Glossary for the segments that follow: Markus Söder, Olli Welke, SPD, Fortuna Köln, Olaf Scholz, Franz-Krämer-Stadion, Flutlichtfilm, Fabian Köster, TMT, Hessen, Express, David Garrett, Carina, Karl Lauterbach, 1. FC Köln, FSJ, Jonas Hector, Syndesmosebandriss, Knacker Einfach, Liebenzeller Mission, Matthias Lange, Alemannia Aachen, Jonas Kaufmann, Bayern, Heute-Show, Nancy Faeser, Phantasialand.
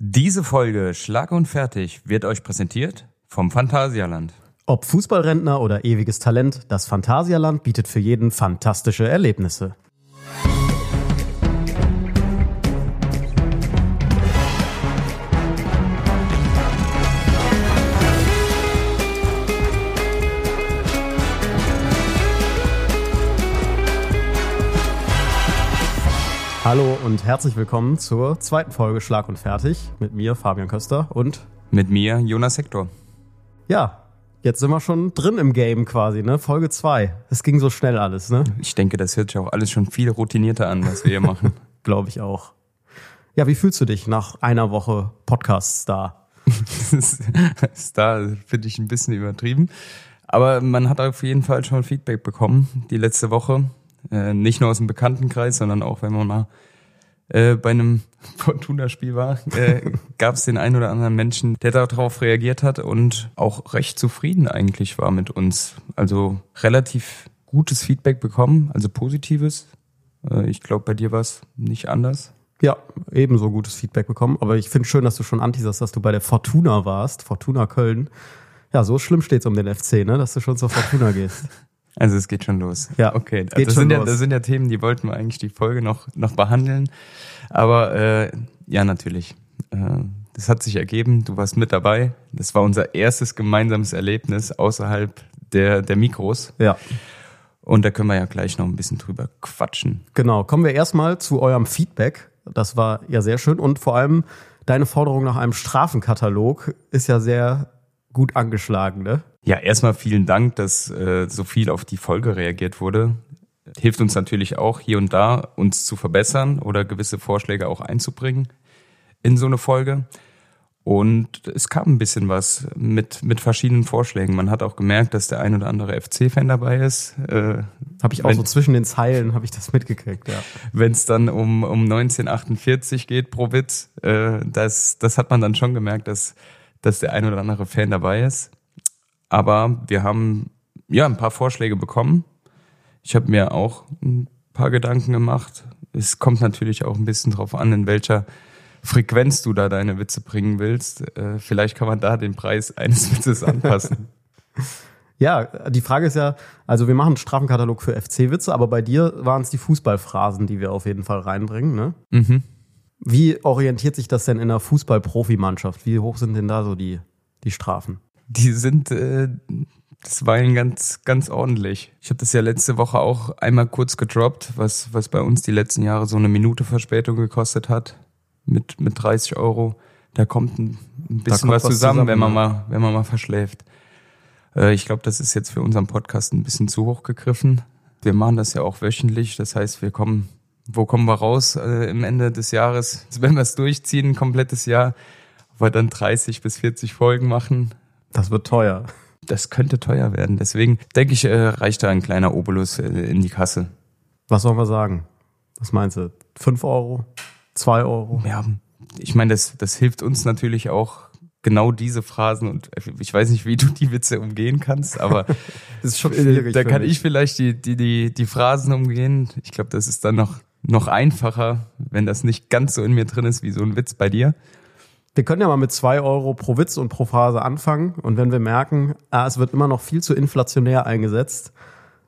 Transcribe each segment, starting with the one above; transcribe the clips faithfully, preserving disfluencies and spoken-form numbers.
Diese Folge Schlag und Fertig wird euch präsentiert vom Phantasialand. Ob Fußballrentner oder ewiges Talent, das Phantasialand bietet für jeden fantastische Erlebnisse. Hallo und herzlich willkommen zur zweiten Folge Schlag und Fertig mit mir, Fabian Köster, und mit mir, Jonas Hector. Ja, jetzt sind wir schon drin im Game quasi, ne? Folge zwei. Es ging so schnell alles, ne? Ich denke, das hört sich auch alles schon viel routinierter an, was wir hier machen. Glaube ich auch. Ja, wie fühlst du dich nach einer Woche Podcast-Star? Star finde ich ein bisschen übertrieben. Aber man hat auf jeden Fall schon Feedback bekommen die letzte Woche. Äh, nicht nur aus dem Bekanntenkreis, sondern auch, wenn man mal äh, bei einem Fortuna-Spiel war, äh, gab es den einen oder anderen Menschen, der darauf reagiert hat und auch recht zufrieden eigentlich war mit uns. Also relativ gutes Feedback bekommen, also positives. Äh, ich glaube, bei dir war es nicht anders. Ja, ebenso gutes Feedback bekommen. Aber ich finde es schön, dass du schon anti sagst, dass du bei der Fortuna warst, Fortuna Köln. Ja, so schlimm steht es um den F C, ne? Dass du schon zur Fortuna gehst. Also es geht schon los. Ja, okay. Also das, sind ja, das sind ja Themen, die wollten wir eigentlich die Folge noch, noch behandeln. Aber äh, ja, natürlich. Äh, das hat sich ergeben. Du warst mit dabei. Das war unser erstes gemeinsames Erlebnis außerhalb der, der Mikros. Ja. Und da können wir ja gleich noch ein bisschen drüber quatschen. Genau. Kommen wir erstmal zu eurem Feedback. Das war ja sehr schön. Und vor allem deine Forderung nach einem Strafenkatalog ist ja sehr gut angeschlagen, ne? Ja, erstmal vielen Dank, dass äh, so viel auf die Folge reagiert wurde. Hilft uns natürlich auch, hier und da uns zu verbessern oder gewisse Vorschläge auch einzubringen in so eine Folge. Und es kam ein bisschen was mit, mit verschiedenen Vorschlägen. Man hat auch gemerkt, dass der ein oder andere F C-Fan dabei ist. Äh, habe ich auch wenn, so zwischen den Zeilen habe ich das mitgekriegt, ja. Wenn es dann um, um neunzehnhundertachtundvierzig geht pro Witz, äh, das, das hat man dann schon gemerkt, dass dass der ein oder andere Fan dabei ist. Aber wir haben ja ein paar Vorschläge bekommen. Ich habe mir auch ein paar Gedanken gemacht. Es kommt natürlich auch ein bisschen drauf an, in welcher Frequenz du da deine Witze bringen willst. Vielleicht kann man da den Preis eines Witzes anpassen. Ja, die Frage ist ja, also wir machen einen Strafenkatalog für F C-Witze, aber bei dir waren es die Fußballphrasen, die wir auf jeden Fall reinbringen, ne? Mhm. Wie orientiert sich das denn in der Fußball-Profimannschaft? Wie hoch sind denn da so die, die Strafen? Die sind äh, bisweilen ganz, ganz ordentlich. Ich habe das ja letzte Woche auch einmal kurz gedroppt, was, was bei uns die letzten Jahre so eine Minute Verspätung gekostet hat mit, mit dreißig Euro. Da kommt ein bisschen kommt was, was zusammen, zusammen, wenn man mal, wenn man mal verschläft. Äh, ich glaube, das ist jetzt für unseren Podcast ein bisschen zu hoch gegriffen. Wir machen das ja auch wöchentlich. Das heißt, wir kommen... Wo kommen wir raus äh, im Ende des Jahres? Wenn wir es durchziehen, ein komplettes Jahr, ob wir dann dreißig bis vierzig Folgen machen. Das wird teuer. Das könnte teuer werden. Deswegen denke ich, äh, reicht da ein kleiner Obolus äh, in die Kasse. Was sollen wir sagen? Was meinst du? fünf Euro? zwei Euro? Ja, ich meine, das, das hilft uns natürlich auch, genau diese Phrasen, und ich weiß nicht, wie du die Witze umgehen kannst, aber das ist schon schwierig. Da kann ich vielleicht die, die, die, die Phrasen umgehen. Ich glaube, das ist dann noch Noch einfacher, wenn das nicht ganz so in mir drin ist wie so ein Witz bei dir. Wir können ja mal mit zwei Euro pro Witz und pro Phrase anfangen. Und wenn wir merken, ah, es wird immer noch viel zu inflationär eingesetzt,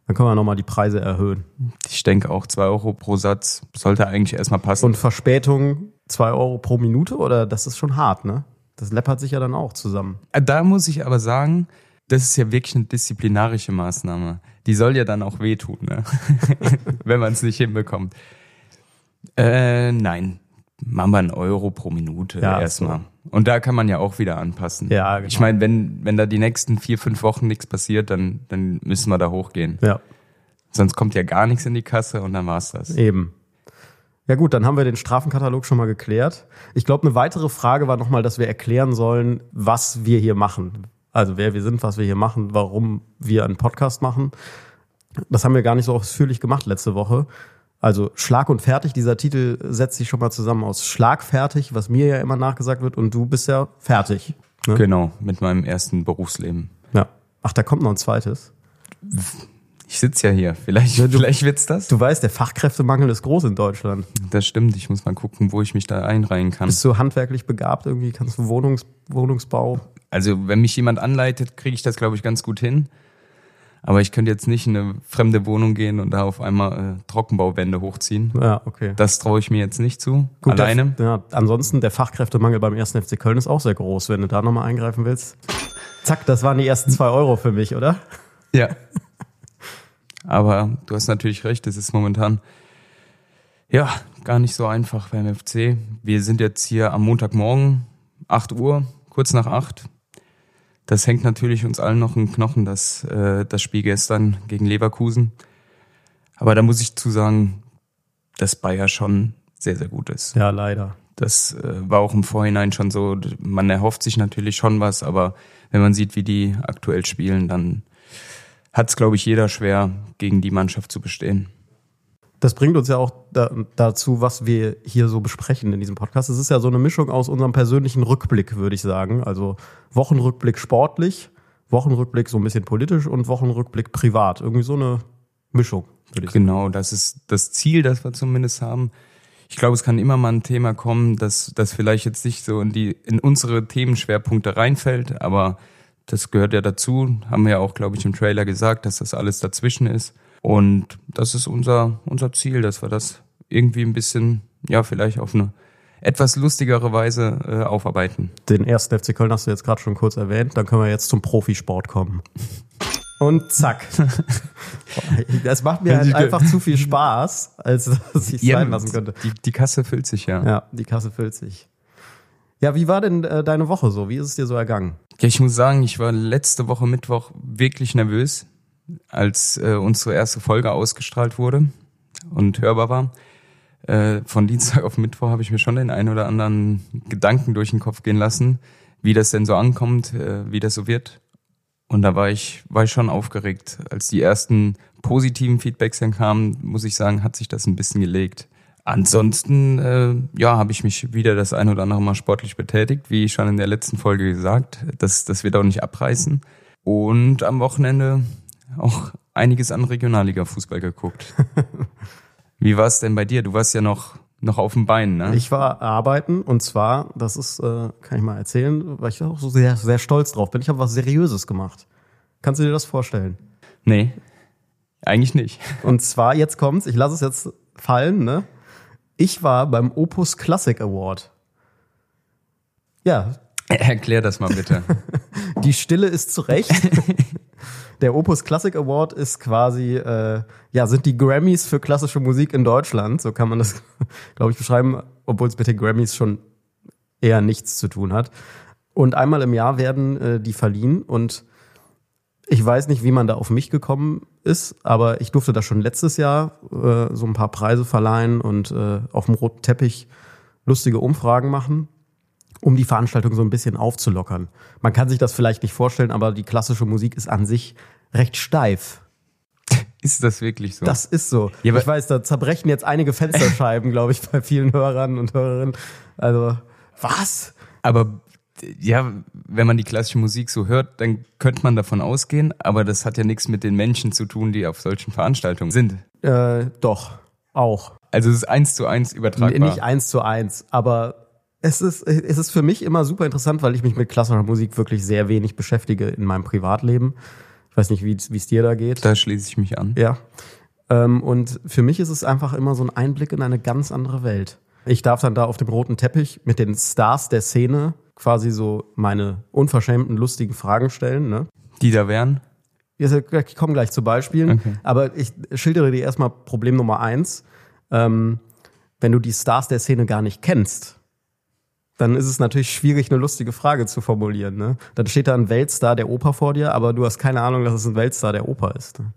dann können wir nochmal die Preise erhöhen. Ich denke auch, zwei Euro pro Satz sollte eigentlich erstmal passen. Und Verspätung zwei Euro pro Minute? Oder das ist schon hart, ne? Das läppert sich ja dann auch zusammen. Da muss ich aber sagen, das ist ja wirklich eine disziplinarische Maßnahme. Die soll ja dann auch wehtun, ne? Wenn man es nicht hinbekommt. Äh, nein. Machen wir einen Euro pro Minute ja, erstmal. So. Und da kann man ja auch wieder anpassen. Ja, genau. Ich meine, wenn, wenn da die nächsten vier, fünf Wochen nichts passiert, dann, dann müssen wir da hochgehen. Ja. Sonst kommt ja gar nichts in die Kasse und dann war's das. Eben. Ja gut, dann haben wir den Strafenkatalog schon mal geklärt. Ich glaube, eine weitere Frage war nochmal, dass wir erklären sollen, was wir hier machen. Also wer wir sind, was wir hier machen, warum wir einen Podcast machen. Das haben wir gar nicht so ausführlich gemacht letzte Woche. Also Schlag und Fertig, dieser Titel setzt sich schon mal zusammen aus Schlagfertig, was mir ja immer nachgesagt wird, und du bist ja fertig. Ne? Genau, mit meinem ersten Berufsleben. Ja. Ach, da kommt noch ein zweites. Ich sitze ja hier, vielleicht, ja, du, vielleicht wird's das. Du weißt, der Fachkräftemangel ist groß in Deutschland. Das stimmt, ich muss mal gucken, wo ich mich da einreihen kann. Bist du handwerklich begabt irgendwie? Kannst du Wohnungs, Wohnungsbau? Also wenn mich jemand anleitet, kriege ich das, glaube ich, ganz gut hin. Aber ich könnte jetzt nicht in eine fremde Wohnung gehen und da auf einmal äh, Trockenbauwände hochziehen. Ja, okay. Das traue ich mir jetzt nicht zu, gut, alleine. Der, ja, ansonsten, der Fachkräftemangel beim ersten F C Köln ist auch sehr groß, wenn du da nochmal eingreifen willst. Zack, das waren die ersten zwei Euro für mich, oder? Ja. Aber du hast natürlich recht, es ist momentan ja gar nicht so einfach beim F C. Wir sind jetzt hier am Montagmorgen, acht Uhr, kurz nach acht. Das hängt natürlich uns allen noch im Knochen, das, äh, das Spiel gestern gegen Leverkusen. Aber da muss ich zu sagen, dass Bayer schon sehr, sehr gut ist. Ja, leider. Das äh, war auch im Vorhinein schon so. Man erhofft sich natürlich schon was, aber wenn man sieht, wie die aktuell spielen, dann hat es, glaube ich, jeder schwer, gegen die Mannschaft zu bestehen. Das bringt uns ja auch da, dazu, was wir hier so besprechen in diesem Podcast. Es ist ja so eine Mischung aus unserem persönlichen Rückblick, würde ich sagen. Also Wochenrückblick sportlich, Wochenrückblick so ein bisschen politisch und Wochenrückblick privat. Irgendwie so eine Mischung, würde ich sagen. Genau, das ist das Ziel, das wir zumindest haben. Ich glaube, es kann immer mal ein Thema kommen, das, das vielleicht jetzt nicht so in, die, in unsere Themenschwerpunkte reinfällt, aber das gehört ja dazu, haben wir ja auch, glaube ich, im Trailer gesagt, dass das alles dazwischen ist. Und das ist unser, unser Ziel, dass wir das irgendwie ein bisschen, ja, vielleicht auf eine etwas lustigere Weise äh, aufarbeiten. Den ersten F C Köln hast du jetzt gerade schon kurz erwähnt, dann können wir jetzt zum Profisport kommen. Und zack. Das macht mir halt einfach zu viel Spaß, als dass ich es ja, sein lassen könnte. Die, die Kasse füllt sich, ja. Ja, die Kasse füllt sich. Ja, wie war denn äh, deine Woche so? Wie ist es dir so ergangen? Ja, ich muss sagen, ich war letzte Woche Mittwoch wirklich nervös, als äh, unsere erste Folge ausgestrahlt wurde und hörbar war. Äh, von Dienstag auf Mittwoch habe ich mir schon den einen oder anderen Gedanken durch den Kopf gehen lassen, wie das denn so ankommt, äh, wie das so wird. Und da war ich, war ich schon aufgeregt. Als die ersten positiven Feedbacks dann kamen, muss ich sagen, hat sich das ein bisschen gelegt. Ansonsten, äh, ja, habe ich mich wieder das ein oder andere Mal sportlich betätigt, wie schon in der letzten Folge gesagt. Das, das wird auch nicht abreißen. Und am Wochenende auch einiges an Regionalliga-Fußball geguckt. Wie war es denn bei dir? Du warst ja noch, noch auf dem Bein, ne? Ich war arbeiten und zwar, das ist, äh, kann ich mal erzählen, weil ich auch so sehr, sehr stolz drauf bin. Ich habe was Seriöses gemacht. Kannst du dir das vorstellen? Nee, eigentlich nicht. Und zwar, jetzt kommt's, ich lasse es jetzt fallen, ne? Ich war beim Opus Klassik Award. Ja. Erklär das mal bitte. Die Stille ist zu Recht. Der Opus Klassik Award ist quasi, äh, ja, sind die Grammys für klassische Musik in Deutschland. So kann man das, glaube ich, beschreiben, obwohl es mit den Grammys schon eher nichts zu tun hat. Und einmal im Jahr werden äh, die verliehen und ich weiß nicht, wie man da auf mich gekommen ist, aber ich durfte da schon letztes Jahr äh, so ein paar Preise verleihen und äh, auf dem roten Teppich lustige Umfragen machen, um die Veranstaltung so ein bisschen aufzulockern. Man kann sich das vielleicht nicht vorstellen, aber die klassische Musik ist an sich recht steif. Ist das wirklich so? Das ist so. Ja, ich weiß, da zerbrechen jetzt einige Fensterscheiben, glaube ich, bei vielen Hörern und Hörerinnen. Also, was? Aber ja, wenn man die klassische Musik so hört, dann könnte man davon ausgehen, aber das hat ja nichts mit den Menschen zu tun, die auf solchen Veranstaltungen sind. Äh, doch, auch. Also es ist eins zu eins übertragbar. N- nicht eins zu eins, aber es ist, es ist für mich immer super interessant, weil ich mich mit klassischer Musik wirklich sehr wenig beschäftige in meinem Privatleben. Ich weiß nicht, wie es dir da geht. Da schließe ich mich an. Ja, ähm, und für mich ist es einfach immer so ein Einblick in eine ganz andere Welt. Ich darf dann da auf dem roten Teppich mit den Stars der Szene quasi so meine unverschämten, lustigen Fragen stellen. Ne? Die da wären? Ich komme gleich zu Beispielen. Okay. Aber ich schildere dir erstmal Problem Nummer eins. Ähm, wenn du die Stars der Szene gar nicht kennst, dann ist es natürlich schwierig, eine lustige Frage zu formulieren. Ne? Dann steht da ein Weltstar der Oper vor dir, aber du hast keine Ahnung, dass es ein Weltstar der Oper ist. Ne?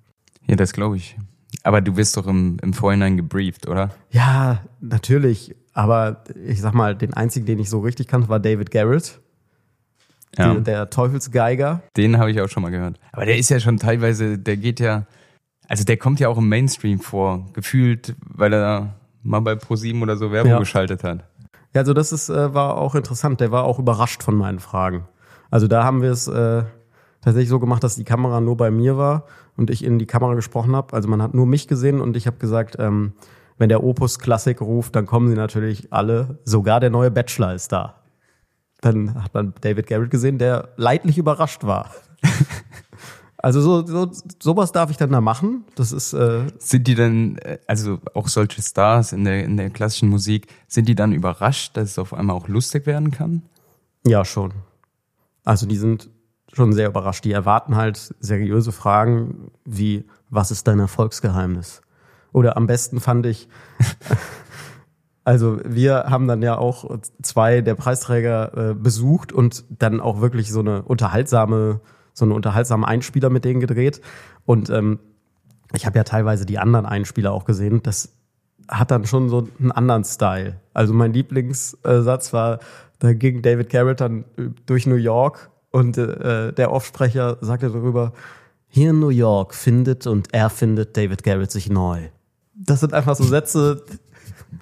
Ja, das glaube ich. Aber du wirst doch im, im Vorhinein gebrieft, oder? Ja, natürlich. Aber ich sag mal, den einzigen, den ich so richtig kannte, war David Garrett, ja. der, der Teufelsgeiger. Den habe ich auch schon mal gehört. Aber der ist ja schon teilweise, der geht ja, also der kommt ja auch im Mainstream vor, gefühlt, weil er mal bei ProSieben oder so Werbung ja. geschaltet hat. Ja, also das ist, war auch interessant. Der war auch überrascht von meinen Fragen. Also da haben wir es, äh, tatsächlich so gemacht, dass die Kamera nur bei mir war und ich in die Kamera gesprochen habe. Also man hat nur mich gesehen und ich habe gesagt, ähm, wenn der Opus Klassik ruft, dann kommen sie natürlich alle. Sogar der neue Bachelor ist da. Dann hat man David Garrett gesehen, der leidlich überrascht war. Also so, so sowas darf ich dann da machen. Das ist äh sind die dann, also auch solche Stars in der in der klassischen Musik, sind die dann überrascht, dass es auf einmal auch lustig werden kann? Ja, schon. Also die sind schon sehr überrascht. Die erwarten halt seriöse Fragen wie, was ist dein Erfolgsgeheimnis? Oder am besten fand ich, also wir haben dann ja auch zwei der Preisträger äh, besucht und dann auch wirklich so eine unterhaltsame so einen unterhaltsamen Einspieler mit denen gedreht. Und ähm, ich habe ja teilweise die anderen Einspieler auch gesehen. Das hat dann schon so einen anderen Style. Also mein Lieblingssatz war, da ging David Garrett dann durch New York und äh, der Offsprecher sagte darüber, hier in New York findet und er findet David Garrett sich neu. Das sind einfach so Sätze.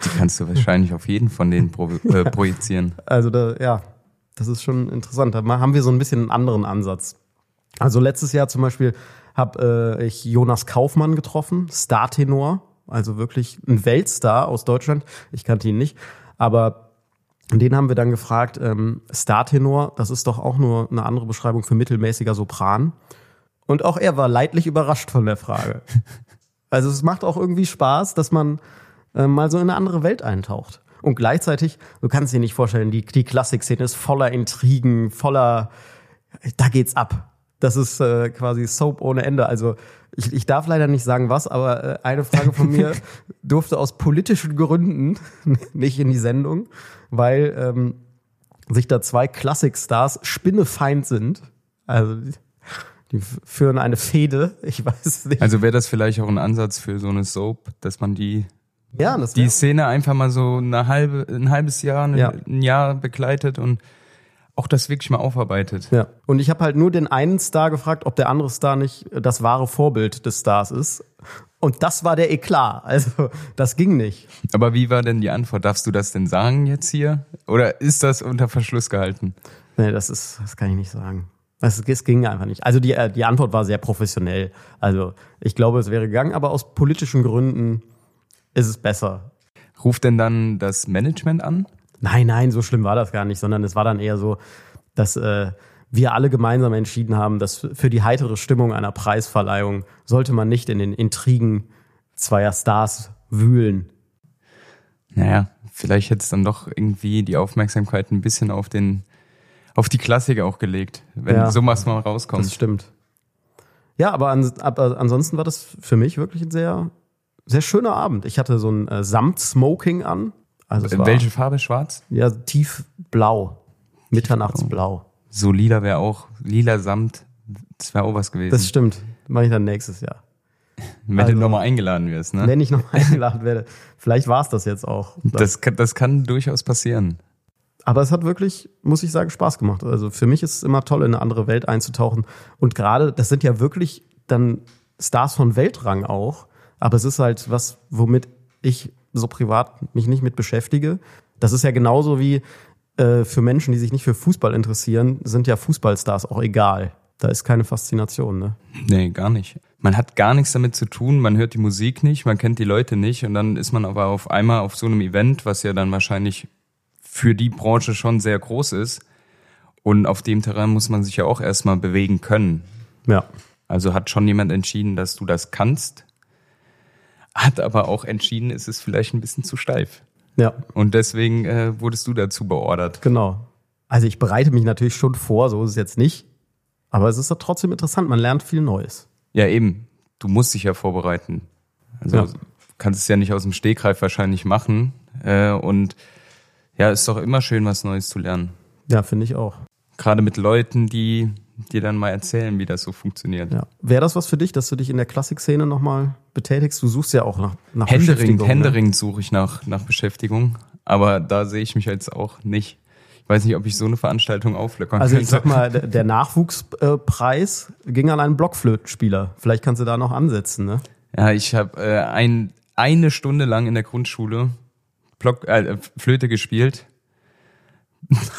Die kannst du wahrscheinlich auf jeden von denen pro- äh, projizieren. Also da, ja, das ist schon interessant. Da haben wir so ein bisschen einen anderen Ansatz. Also letztes Jahr zum Beispiel habe äh, ich Jonas Kaufmann getroffen, Star-Tenor, also wirklich ein Weltstar aus Deutschland. Ich kannte ihn nicht, aber den haben wir dann gefragt, ähm, Star-Tenor, das ist doch auch nur eine andere Beschreibung für mittelmäßiger Sopran. Und auch er war leidlich überrascht von der Frage. Also es macht auch irgendwie Spaß, dass man äh, mal so in eine andere Welt eintaucht. Und gleichzeitig, du kannst dir nicht vorstellen, die, die Klassik-Szene ist voller Intrigen, voller, da geht's ab. Das ist äh, quasi Soap ohne Ende. Also ich, ich darf leider nicht sagen was, aber äh, eine Frage von mir durfte aus politischen Gründen nicht in die Sendung, weil ähm, sich da zwei Klassikstars spinnefeind sind. Also die führen eine Fehde, ich weiß nicht. Also wäre das vielleicht auch ein Ansatz für so eine Soap, dass man die, ja, das die Szene einfach mal so eine halbe, ein halbes Jahr, ein, ja. ein Jahr begleitet und auch das wirklich mal aufarbeitet. Ja. Und ich habe halt nur den einen Star gefragt, ob der andere Star nicht das wahre Vorbild des Stars ist. Und das war der Eklat. Also das ging nicht. Aber wie war denn die Antwort? Darfst du das denn sagen jetzt hier? Oder ist das unter Verschluss gehalten? Nee, das ist, das kann ich nicht sagen. Das, das ging einfach nicht. Also die, die Antwort war sehr professionell. Also ich glaube, es wäre gegangen, aber aus politischen Gründen ist es besser. Ruft denn dann das Management an? Nein, nein, so schlimm war das gar nicht, sondern es war dann eher so, dass äh, wir alle gemeinsam entschieden haben, dass für die heitere Stimmung einer Preisverleihung sollte man nicht in den Intrigen zweier Stars wühlen. Naja, vielleicht hätte es dann doch irgendwie die Aufmerksamkeit ein bisschen auf den, auf die Klassik auch gelegt, wenn ja, so was mal rauskommt. Das stimmt. Ja, aber, an, aber ansonsten war das für mich wirklich ein sehr, sehr schöner Abend. Ich hatte so ein äh, Samt-Smoking an. Also es war, welche Farbe? Schwarz? Ja, tiefblau. Mitternachtsblau. So lila wäre auch. Lila Samt. Das wäre auch was gewesen. Das stimmt. Mache ich dann nächstes Jahr. Wenn also, du nochmal eingeladen wirst, ne? Wenn ich nochmal eingeladen werde. Vielleicht war es das jetzt auch. Das kann, das kann durchaus passieren. Aber es hat wirklich, muss ich sagen, Spaß gemacht. Also für mich ist es immer toll, in eine andere Welt einzutauchen. Und gerade, das sind ja wirklich dann Stars von Weltrang auch. Aber es ist halt was, womit ich so privat mich nicht mit beschäftige. Das ist ja genauso wie äh, für Menschen, die sich nicht für Fußball interessieren, sind ja Fußballstars auch egal. Da ist keine Faszination, ne? Nee, gar nicht. Man hat gar nichts damit zu tun, man hört die Musik nicht, man kennt die Leute nicht und dann ist man aber auf einmal auf so einem Event, was ja dann wahrscheinlich für die Branche schon sehr groß ist und auf dem Terrain muss man sich ja auch erstmal bewegen können. Ja. Also hat schon jemand entschieden, dass du das kannst, hat aber auch entschieden, es ist vielleicht ein bisschen zu steif. Ja. Und deswegen äh, wurdest du dazu beordert. Genau. Also ich bereite mich natürlich schon vor, so ist es jetzt nicht. Aber es ist ja trotzdem interessant, man lernt viel Neues. Ja, eben. Du musst dich ja vorbereiten. Also ja. Du kannst es ja nicht aus dem Stegreif wahrscheinlich machen. Äh, und ja, ist doch immer schön, was Neues zu lernen. Ja, finde ich auch. Gerade mit Leuten, die dir dann mal erzählen, wie das so funktioniert. Ja. Wäre das was für dich, dass du dich in der Klassik-Szene nochmal betätigst? Du suchst ja auch nach, nach Händering, Beschäftigung. Händering suche ich nach, nach Beschäftigung, aber da sehe ich mich jetzt auch nicht. Ich weiß nicht, ob ich so eine Veranstaltung auflockern könnte. Also ich sag mal, der Nachwuchspreis ging an einen Blockflötenspieler. Vielleicht kannst du da noch ansetzen, ne? Ja, ich habe äh, ein, eine Stunde lang in der Grundschule Block, äh, Flöte gespielt.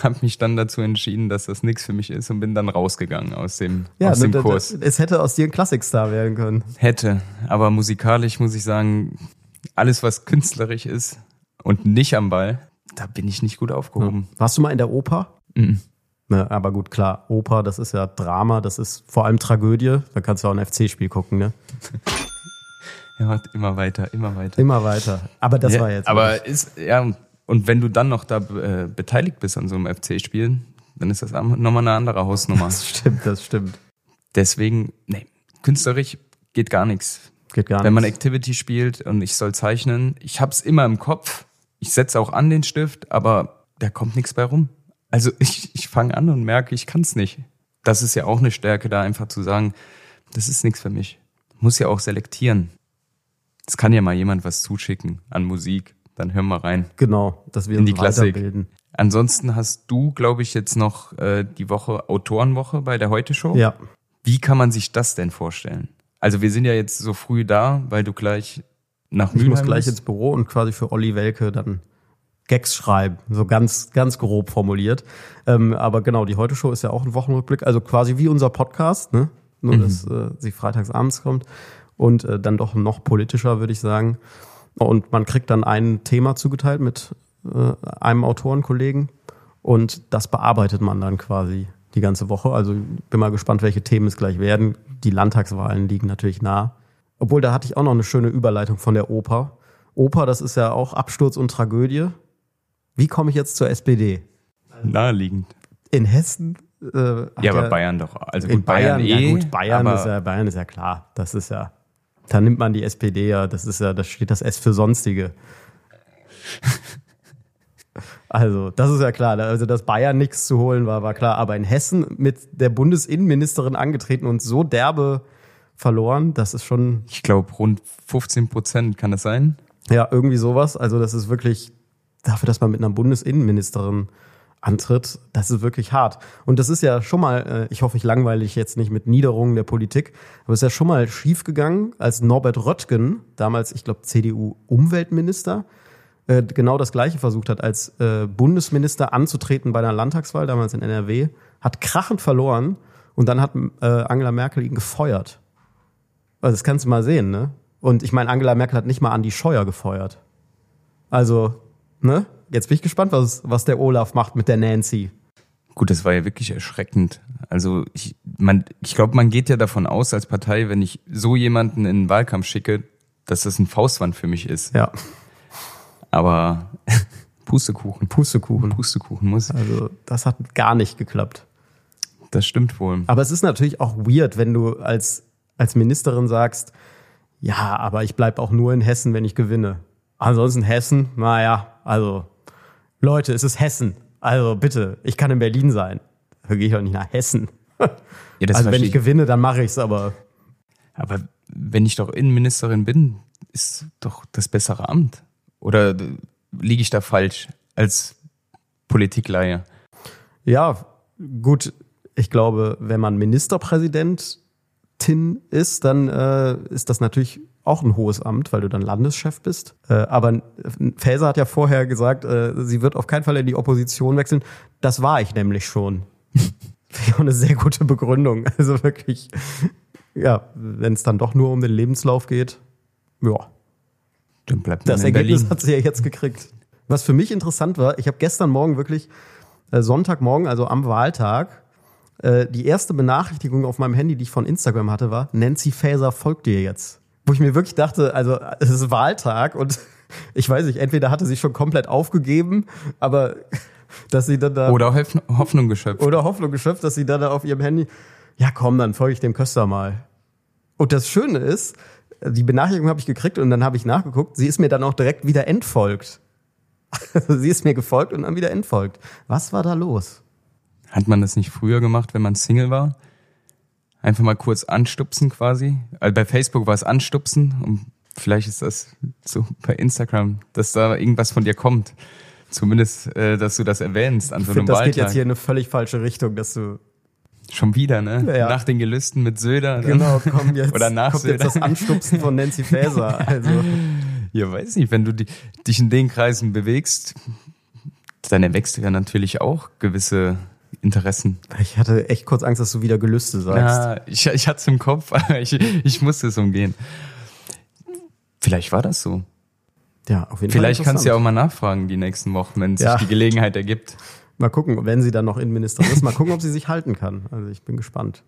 habe mich dann dazu entschieden, dass das nichts für mich ist und bin dann rausgegangen aus dem, ja, aus dem das, Kurs. Es hätte aus dir ein Klassikstar werden können. Hätte, aber musikalisch muss ich sagen, alles was künstlerisch ist und nicht am Ball, da bin ich nicht gut aufgehoben. Ja. Warst du mal in der Oper? Mhm. Ne, aber gut, klar, Oper, das ist ja Drama, das ist vor allem Tragödie. Da kannst du auch ein F C-Spiel gucken, ne? Ja, immer weiter, immer weiter. Immer weiter. Aber das ja, war jetzt. Aber nicht. Ist, ja, und wenn du dann noch da äh, beteiligt bist an so einem F C-Spiel, dann ist das nochmal eine andere Hausnummer. Das stimmt, das stimmt. Deswegen, nee, künstlerisch geht gar nichts. Geht gar nichts. Wenn man Activity spielt und ich soll zeichnen, ich hab's immer im Kopf, ich setze auch an den Stift, aber da kommt nichts bei rum. Also ich, ich fange an und merke, ich kann es nicht. Das ist ja auch eine Stärke, da einfach zu sagen, das ist nichts für mich. Muss ja auch selektieren. Es kann ja mal jemand was zuschicken an Musik, dann hören wir rein. Genau, dass wir in die Klassik weiterbilden. Ansonsten hast du, glaube ich, jetzt noch äh, die Woche Autorenwoche bei der Heute-Show. Ja. Wie kann man sich das denn vorstellen? Also wir sind ja jetzt so früh da, weil du gleich nach München. Ich muss gleich ins Büro und quasi für Olli Welke dann Gags schreiben, so ganz ganz grob formuliert. Ähm, aber genau, die Heute-Show ist ja auch ein Wochenrückblick, also quasi wie unser Podcast, ne? Nur, mhm. dass äh, sie freitags abends kommt und äh, dann doch noch politischer, würde ich sagen. Und man kriegt dann ein Thema zugeteilt mit äh, einem Autorenkollegen und das bearbeitet man dann quasi die ganze Woche. Also bin mal gespannt, welche Themen es gleich werden. Die Landtagswahlen liegen natürlich nah. Obwohl, da hatte ich auch noch eine schöne Überleitung von der Oper. Oper, das ist ja auch Absturz und Tragödie. Wie komme ich jetzt zur S P D? Naheliegend. In Hessen? Äh, ja, aber Bayern doch. Also gut, in Bayern, Bayern eh. Ja gut, Bayern ist ja, Bayern ist ja klar. Das ist ja, da nimmt man die S P D ja, das ist ja, da steht das S für Sonstige. Also, das ist ja klar. Also, dass Bayern nichts zu holen war, war klar. Aber in Hessen mit der Bundesinnenministerin angetreten und so derbe verloren, das ist schon... Ich glaube, rund fünfzehn Prozent, kann das sein? Ja, irgendwie sowas. Also, das ist wirklich... Dafür, dass man mit einer Bundesinnenministerin antritt, das ist wirklich hart. Und das ist ja schon mal, ich hoffe, ich langweile ich jetzt nicht mit Niederungen der Politik, aber es ist ja schon mal schief gegangen, als Norbert Röttgen, damals, ich glaube, C D U-Umweltminister, genau das Gleiche versucht hat, als Bundesminister anzutreten bei einer Landtagswahl, damals in N R W, hat krachend verloren und dann hat Angela Merkel ihn gefeuert. Also das kannst du mal sehen, ne? Und ich meine, Angela Merkel hat nicht mal Andi Scheuer gefeuert. Also... Ne? Jetzt bin ich gespannt, was, was der Olaf macht mit der Nancy. Gut, das war ja wirklich erschreckend. Also ich, man, ich glaube, man geht ja davon aus als Partei, wenn ich so jemanden in den Wahlkampf schicke, dass das ein Faustpfand für mich ist. Ja. Aber Pustekuchen. Pustekuchen. Pustekuchen muss. Also das hat gar nicht geklappt. Das stimmt wohl. Aber es ist natürlich auch weird, wenn du als, als Ministerin sagst, ja, aber ich bleibe auch nur in Hessen, wenn ich gewinne. Ansonsten Hessen, naja, also Leute, es ist Hessen. Also bitte, ich kann in Berlin sein. Da gehe ich doch nicht nach Hessen. Ja, das also wenn ich, ich gewinne, dann mache ich es, aber... Aber wenn ich doch Innenministerin bin, ist doch das bessere Amt. Oder liege ich da falsch als Politikleier? Ja, gut, ich glaube, wenn man Ministerpräsidentin ist, dann äh, ist das natürlich... auch ein hohes Amt, weil du dann Landeschef bist. Aber Faeser hat ja vorher gesagt, sie wird auf keinen Fall in die Opposition wechseln. Das war ich nämlich schon. Finde ich auch eine sehr gute Begründung. Also wirklich, ja, wenn es dann doch nur um den Lebenslauf geht, ja. Dann bleibt man in Berlin. Das Ergebnis hat sie ja jetzt gekriegt. Was für mich interessant war, ich habe gestern Morgen wirklich, Sonntagmorgen, also am Wahltag, die erste Benachrichtigung auf meinem Handy, die ich von Instagram hatte, war, Nancy Faeser folgt dir jetzt. Wo ich mir wirklich dachte, also es ist Wahltag und ich weiß nicht, entweder hatte sie schon komplett aufgegeben, aber dass sie dann da... Oder Hoffnung geschöpft. Oder Hoffnung geschöpft, dass sie dann da auf ihrem Handy, ja komm, dann folge ich dem Köster mal. Und das Schöne ist, die Benachrichtigung habe ich gekriegt und dann habe ich nachgeguckt, sie ist mir dann auch direkt wieder entfolgt. Also sie ist mir gefolgt und dann wieder entfolgt. Was war da los? Hat man das nicht früher gemacht, wenn man Single war? Einfach mal kurz anstupsen quasi. Also bei Facebook war es anstupsen und vielleicht ist das so bei Instagram, dass da irgendwas von dir kommt. Zumindest, äh, dass du das erwähnst an so einem Wahltag. Ich finde, das geht jetzt hier in eine völlig falsche Richtung, dass du... Schon wieder, ne? Ja, ja. Nach den Gelüsten mit Söder. Genau, komm jetzt. Oder nach kommt Söder. Jetzt das Anstupsen von Nancy Faeser. Also. Ja, weiß nicht, wenn du die, dich in den Kreisen bewegst, dann erwächst du ja natürlich auch gewisse Interessen. Ich hatte echt kurz Angst, dass du wieder Gelüste sagst. Ja, ich, ich hatte es im Kopf, aber ich, ich musste es umgehen. Vielleicht war das so. Ja, auf jeden Fall. Vielleicht kannst du ja auch mal nachfragen die nächsten Wochen, wenn sich ja. die Gelegenheit ergibt. Mal gucken, wenn sie dann noch Innenministerin ist, mal gucken, ob sie sich halten kann. Also ich bin gespannt.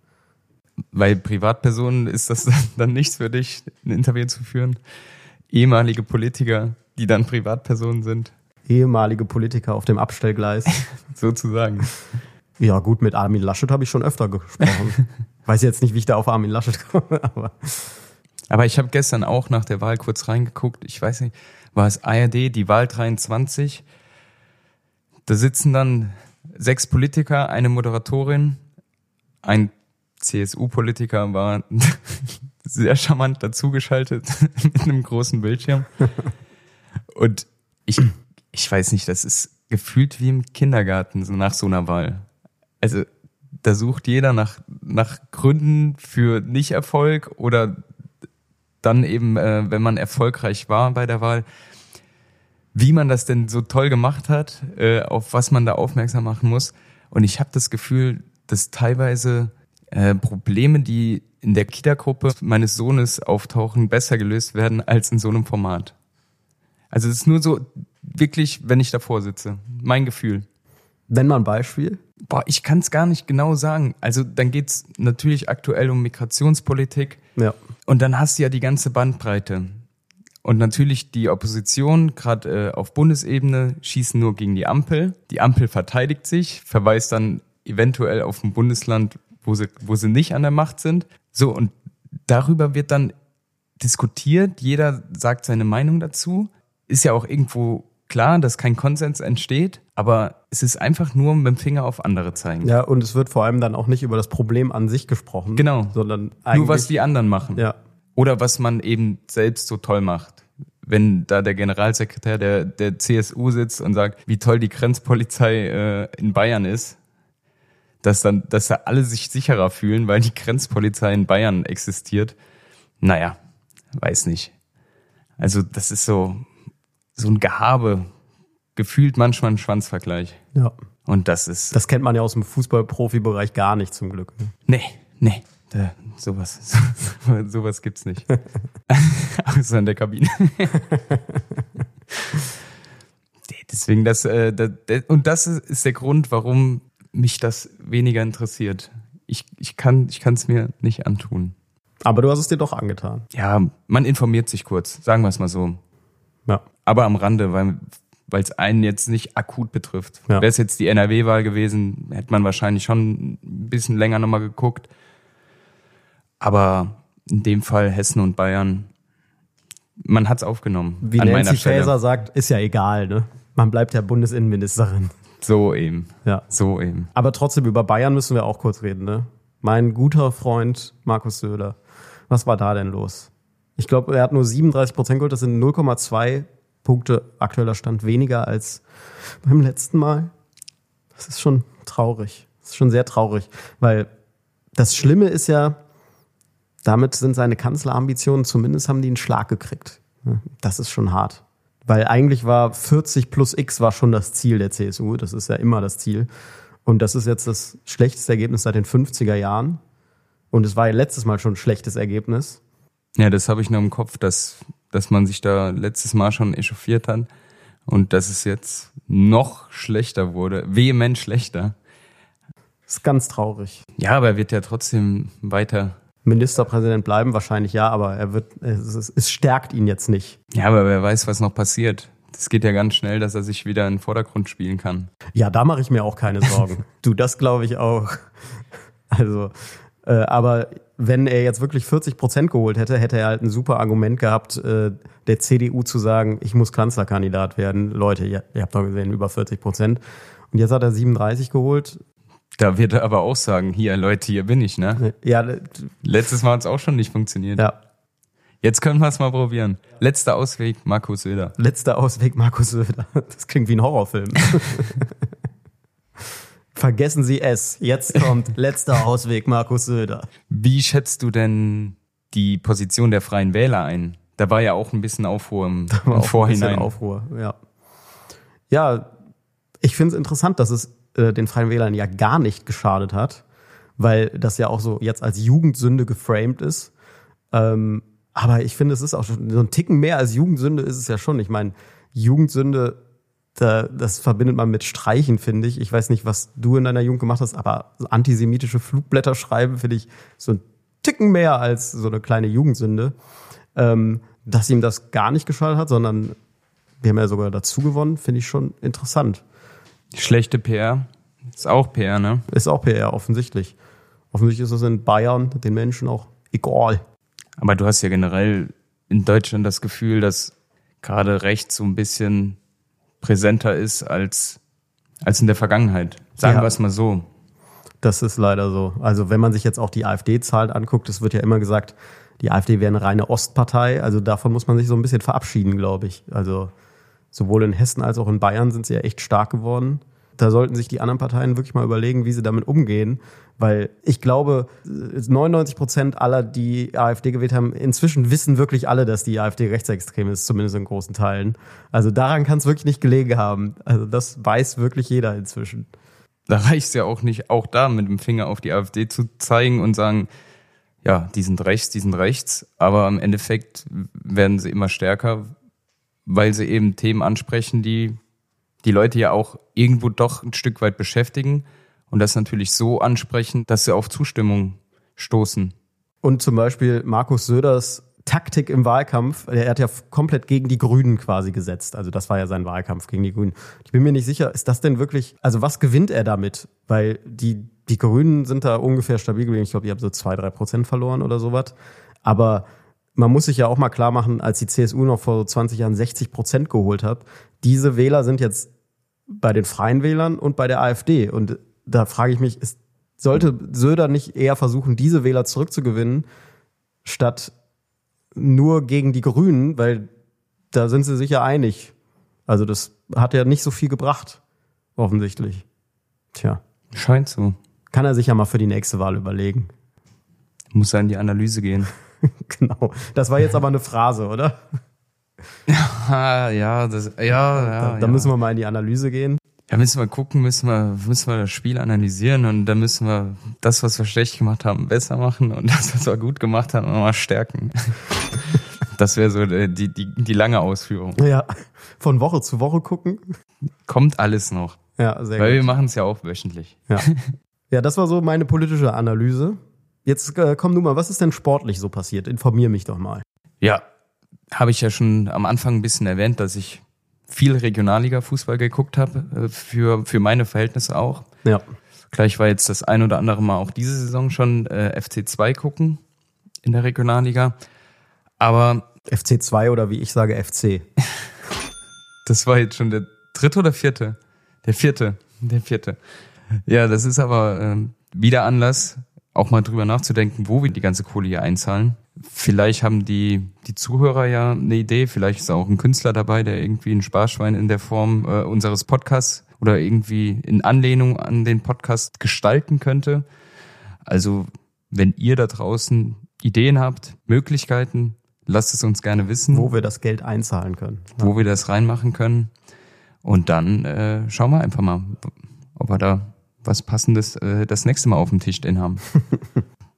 Weil Privatpersonen ist das dann nichts für dich, ein Interview zu führen. Ehemalige Politiker, die dann Privatpersonen sind. Ehemalige Politiker auf dem Abstellgleis. Sozusagen. Ja gut, mit Armin Laschet habe ich schon öfter gesprochen. Weiß jetzt nicht, wie ich da auf Armin Laschet komme. Aber, aber ich habe gestern auch nach der Wahl kurz reingeguckt. Ich weiß nicht, war es A R D, die Wahl dreiundzwanzig? Da sitzen dann sechs Politiker, eine Moderatorin, ein C S U-Politiker war sehr charmant dazugeschaltet mit einem großen Bildschirm. Und ich, ich weiß nicht, das ist gefühlt wie im Kindergarten so nach so einer Wahl. Also da sucht jeder nach, nach Gründen für Nicht-Erfolg oder dann eben, äh, wenn man erfolgreich war bei der Wahl, wie man das denn so toll gemacht hat, äh, auf was man da aufmerksam machen muss. Und ich habe das Gefühl, dass teilweise äh, Probleme, die in der Kita-Gruppe meines Sohnes auftauchen, besser gelöst werden als in so einem Format. Also es ist nur so wirklich, wenn ich davor sitze. Mein Gefühl. Nenn mal ein Beispiel. Boah, ich kann es gar nicht genau sagen. Also dann geht es natürlich aktuell um Migrationspolitik. Ja. Und dann hast du ja die ganze Bandbreite. Und natürlich die Opposition, gerade äh, auf Bundesebene, schießen nur gegen die Ampel. Die Ampel verteidigt sich, verweist dann eventuell auf ein Bundesland, wo sie, wo sie nicht an der Macht sind. So, und darüber wird dann diskutiert. Jeder sagt seine Meinung dazu. Ist ja auch irgendwo klar, dass kein Konsens entsteht, aber es ist einfach nur mit dem Finger auf andere zeigen. Ja, und es wird vor allem dann auch nicht über das Problem an sich gesprochen. Genau, sondern eigentlich nur was die anderen machen. Ja. Oder was man eben selbst so toll macht. Wenn da der Generalsekretär der, der C S U sitzt und sagt, wie toll die Grenzpolizei äh, in Bayern ist, dass dann, dass da alle sich sicherer fühlen, weil die Grenzpolizei in Bayern existiert. Naja, weiß nicht. Also das ist so... so ein Gehabe, gefühlt manchmal ein Schwanzvergleich. Ja. Und das ist... Das kennt man ja aus dem Fußballprofibereich gar nicht, zum Glück. Nee, nee, da, sowas, so, sowas gibt's nicht. Außer in der Kabine. Deswegen, das, äh, das... Und das ist der Grund, warum mich das weniger interessiert. Ich, ich kann ich kann's mir nicht antun. Aber du hast es dir doch angetan. Ja, man informiert sich kurz, sagen wir es mal so. Ja. Aber am Rande, weil weil es einen jetzt nicht akut betrifft. Ja. Wäre es jetzt die N R W-Wahl gewesen, hätte man wahrscheinlich schon ein bisschen länger nochmal geguckt. Aber in dem Fall Hessen und Bayern, man hat es aufgenommen. Wie an Nancy Faeser sagt, ist ja egal, ne? Man bleibt ja Bundesinnenministerin. So eben. Ja. So eben. Aber trotzdem, über Bayern müssen wir auch kurz reden, ne? Mein guter Freund Markus Söder. Was war da denn los? Ich glaube, er hat nur siebenunddreißig Prozent geholt. Das sind null Komma zwei Punkte aktueller Stand weniger als beim letzten Mal. Das ist schon traurig. Das ist schon sehr traurig, weil das Schlimme ist ja, damit sind seine Kanzlerambitionen, zumindest haben die einen Schlag gekriegt. Das ist schon hart, weil eigentlich war vierzig plus X war schon das Ziel der C S U. Das ist ja immer das Ziel. Und das ist jetzt das schlechteste Ergebnis seit den fünfziger Jahren. Und es war ja letztes Mal schon ein schlechtes Ergebnis. Ja, das habe ich noch im Kopf, dass, dass man sich da letztes Mal schon echauffiert hat und dass es jetzt noch schlechter wurde, vehement schlechter. Das ist ganz traurig. Ja, aber er wird ja trotzdem weiter... Ministerpräsident bleiben wahrscheinlich, ja, aber er wird, es, es stärkt ihn jetzt nicht. Ja, aber wer weiß, was noch passiert. Das geht ja ganz schnell, dass er sich wieder in den Vordergrund spielen kann. Ja, da mache ich mir auch keine Sorgen. Du, das glaube ich auch. Also... Aber wenn er jetzt wirklich vierzig Prozent geholt hätte, hätte er halt ein super Argument gehabt, der C D U zu sagen, ich muss Kanzlerkandidat werden. Leute, ihr habt doch gesehen, über vierzig Prozent. Und jetzt hat er siebenunddreißig geholt. Da wird er aber auch sagen, hier Leute, hier bin ich, ne? Ja. Letztes Mal hat es auch schon nicht funktioniert. Ja. Jetzt können wir es mal probieren. Letzter Ausweg, Markus Söder. Letzter Ausweg, Markus Söder. Das klingt wie ein Horrorfilm. Vergessen Sie es. Jetzt kommt letzter Ausweg, Markus Söder. Wie schätzt du denn die Position der Freien Wähler ein? Da war ja auch ein bisschen Aufruhr im, da war im auch Vorhinein. Ein bisschen Aufruhr, ja. Ja, Ich finde es interessant, dass es äh, den Freien Wählern ja gar nicht geschadet hat, weil das ja auch so jetzt als Jugendsünde geframed ist. Ähm, aber ich finde, es ist auch schon so ein Ticken mehr als Jugendsünde ist es ja schon. Ich meine, Jugendsünde, da, das verbindet man mit Streichen, finde ich. Ich weiß nicht, was du in deiner Jugend gemacht hast, aber antisemitische Flugblätter schreiben finde ich so ein Ticken mehr als so eine kleine Jugendsünde. Ähm, dass ihm das gar nicht geschadet hat, sondern wir haben ja sogar dazu gewonnen, finde ich schon interessant. Schlechte P R. Ist auch P R, ne? Ist auch P R, offensichtlich. Offensichtlich ist das in Bayern den Menschen auch egal. Aber du hast ja generell in Deutschland das Gefühl, dass gerade rechts so ein bisschen präsenter ist als, als in der Vergangenheit. Sagen ja. wir es mal so. Das ist leider so. Also wenn man sich jetzt auch die AfD-Zahlen anguckt, es wird ja immer gesagt, die AfD wäre eine reine Ostpartei. Also davon muss man sich so ein bisschen verabschieden, glaube ich. Also sowohl in Hessen als auch in Bayern sind sie ja echt stark geworden. Da sollten sich die anderen Parteien wirklich mal überlegen, wie sie damit umgehen. Weil ich glaube, neunundneunzig Prozent aller, die AfD gewählt haben, inzwischen wissen wirklich alle, dass die AfD rechtsextrem ist, zumindest in großen Teilen. Also daran kann es wirklich nicht gelegen haben. Also das weiß wirklich jeder inzwischen. Da reicht es ja auch nicht, auch da mit dem Finger auf die AfD zu zeigen und sagen, ja, die sind rechts, die sind rechts. Aber im Endeffekt werden sie immer stärker, weil sie eben Themen ansprechen, die die Leute ja auch irgendwo doch ein Stück weit beschäftigen und das natürlich so ansprechen, dass sie auf Zustimmung stoßen. Und zum Beispiel Markus Söders Taktik im Wahlkampf, er hat ja komplett gegen die Grünen quasi gesetzt. Also das war ja sein Wahlkampf gegen die Grünen. Ich bin mir nicht sicher, ist das denn wirklich, also was gewinnt er damit? Weil die, die Grünen sind da ungefähr stabil geblieben. Ich glaube, die haben so zwei, drei Prozent verloren oder sowas. Aber man muss sich ja auch mal klar machen, als die C S U noch vor zwanzig Jahren sechzig Prozent geholt hat, diese Wähler sind jetzt bei den Freien Wählern und bei der AfD. Und da frage ich mich, ist, sollte Söder nicht eher versuchen, diese Wähler zurückzugewinnen, statt nur gegen die Grünen, weil da sind sie sich ja einig. Also das hat ja nicht so viel gebracht, offensichtlich. Tja. Scheint so. Kann er sich ja mal für die nächste Wahl überlegen. Muss er in die Analyse gehen. Genau. Das war jetzt aber eine Phrase, oder? Ja, ja, das, ja, ja. Da, da ja. müssen wir mal in die Analyse gehen. Ja, müssen wir gucken, müssen wir, müssen wir das Spiel analysieren und dann müssen wir das, was wir schlecht gemacht haben, besser machen und das, was wir gut gemacht haben, nochmal stärken. Das wäre so die, die, die lange Ausführung. Ja, von Woche zu Woche gucken. Kommt alles noch. Ja, sehr Weil gut. wir machen es ja auch wöchentlich. Ja. Ja, das war so meine politische Analyse. Jetzt äh, komm du mal, was ist denn sportlich so passiert? Informier mich doch mal. Ja, habe ich ja schon am Anfang ein bisschen erwähnt, dass ich viel Regionalliga-Fußball geguckt habe, für, für meine Verhältnisse auch. Ja. Gleich war jetzt das ein oder andere Mal auch diese Saison schon äh, F C zwei gucken in der Regionalliga. Aber F C zwei oder wie ich sage F C. Das war jetzt schon der dritte oder vierte? Der vierte. Der vierte. Ja, das ist aber äh, wieder Anlass, auch mal drüber nachzudenken, wo wir die ganze Kohle hier einzahlen. Vielleicht haben die die Zuhörer ja eine Idee, vielleicht ist auch ein Künstler dabei, der irgendwie ein Sparschwein in der Form äh, unseres Podcasts oder irgendwie in Anlehnung an den Podcast gestalten könnte. Also wenn ihr da draußen Ideen habt, Möglichkeiten, lasst es uns gerne wissen. Wo wir das Geld einzahlen können. Wo ja. wir das reinmachen können. Und dann äh, schauen wir einfach mal, ob wir da was Passendes äh, das nächste Mal auf dem Tisch denn haben.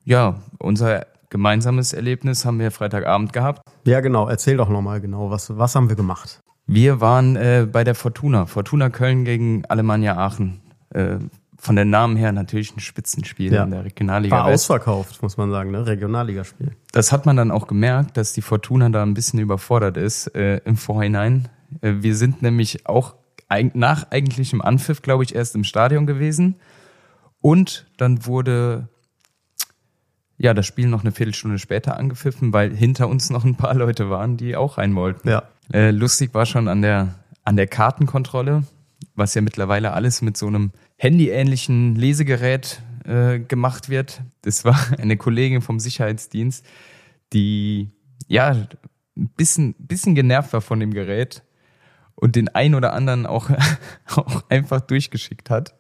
Ja, unser gemeinsames Erlebnis haben wir Freitagabend gehabt. Ja, genau. Erzähl doch nochmal genau, was, was haben wir gemacht? Wir waren äh, bei der Fortuna. Fortuna Köln gegen Alemannia Aachen. Äh, von den Namen her natürlich ein Spitzenspiel ja. in der Regionalliga. War West. Ausverkauft, muss man sagen, ne? Regionalligaspiel. Das hat man dann auch gemerkt, dass die Fortuna da ein bisschen überfordert ist äh, im Vorhinein. Äh, wir sind nämlich auch nach eigentlichem Anpfiff, glaube ich, erst im Stadion gewesen. Und dann wurde ja das Spiel noch eine Viertelstunde später angepfiffen, weil hinter uns noch ein paar Leute waren, die auch rein wollten. Ja. Äh, lustig war schon an der, an der Kartenkontrolle, was ja mittlerweile alles mit so einem handyähnlichen Lesegerät äh, gemacht wird. Das war eine Kollegin vom Sicherheitsdienst, die ja ein bisschen, bisschen genervt war von dem Gerät. Und den einen oder anderen auch, auch einfach durchgeschickt hat.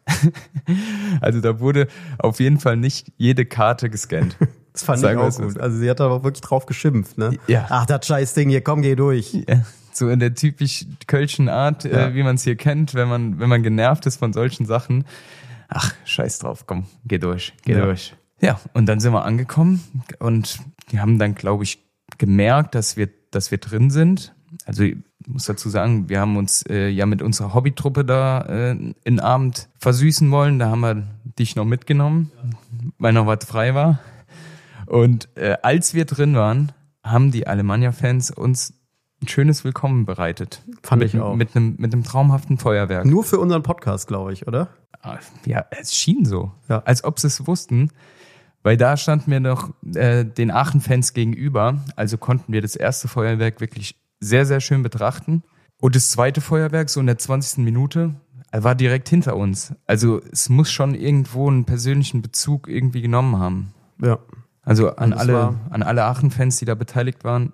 Also da wurde auf jeden Fall nicht jede Karte gescannt. Das fand Sagen ich auch gut. Also sie hat aber auch wirklich drauf geschimpft, ne? Ja. Ach, das scheiß Ding hier, komm, geh durch. Ja. So in der typisch kölschen Art, ja. äh, wie man es hier kennt, wenn man, wenn man genervt ist von solchen Sachen. Ach, scheiß drauf, komm, geh durch, geh ja. durch. Ja, und dann sind wir angekommen und die haben dann, glaube ich, gemerkt, dass wir, dass wir drin sind. Also ich muss dazu sagen, wir haben uns äh, ja mit unserer Hobbytruppe da äh, in den Abend versüßen wollen. Da haben wir dich noch mitgenommen, ja. weil noch was frei war. Und äh, als wir drin waren, haben die Alemannia-Fans uns ein schönes Willkommen bereitet. Fand mit, ich auch. Mit einem, mit einem traumhaften Feuerwerk. Nur für unseren Podcast, glaube ich, oder? Ja, es schien so. Ja. Als ob sie es wussten. Weil da standen wir noch äh, den Aachen-Fans gegenüber. Also konnten wir das erste Feuerwerk wirklich sehr, sehr schön betrachten. Und das zweite Feuerwerk, so in der zwanzigsten Minute, war direkt hinter uns. Also es muss schon irgendwo einen persönlichen Bezug irgendwie genommen haben. Ja. Also an alle, an alle Aachen-Fans, die da beteiligt waren,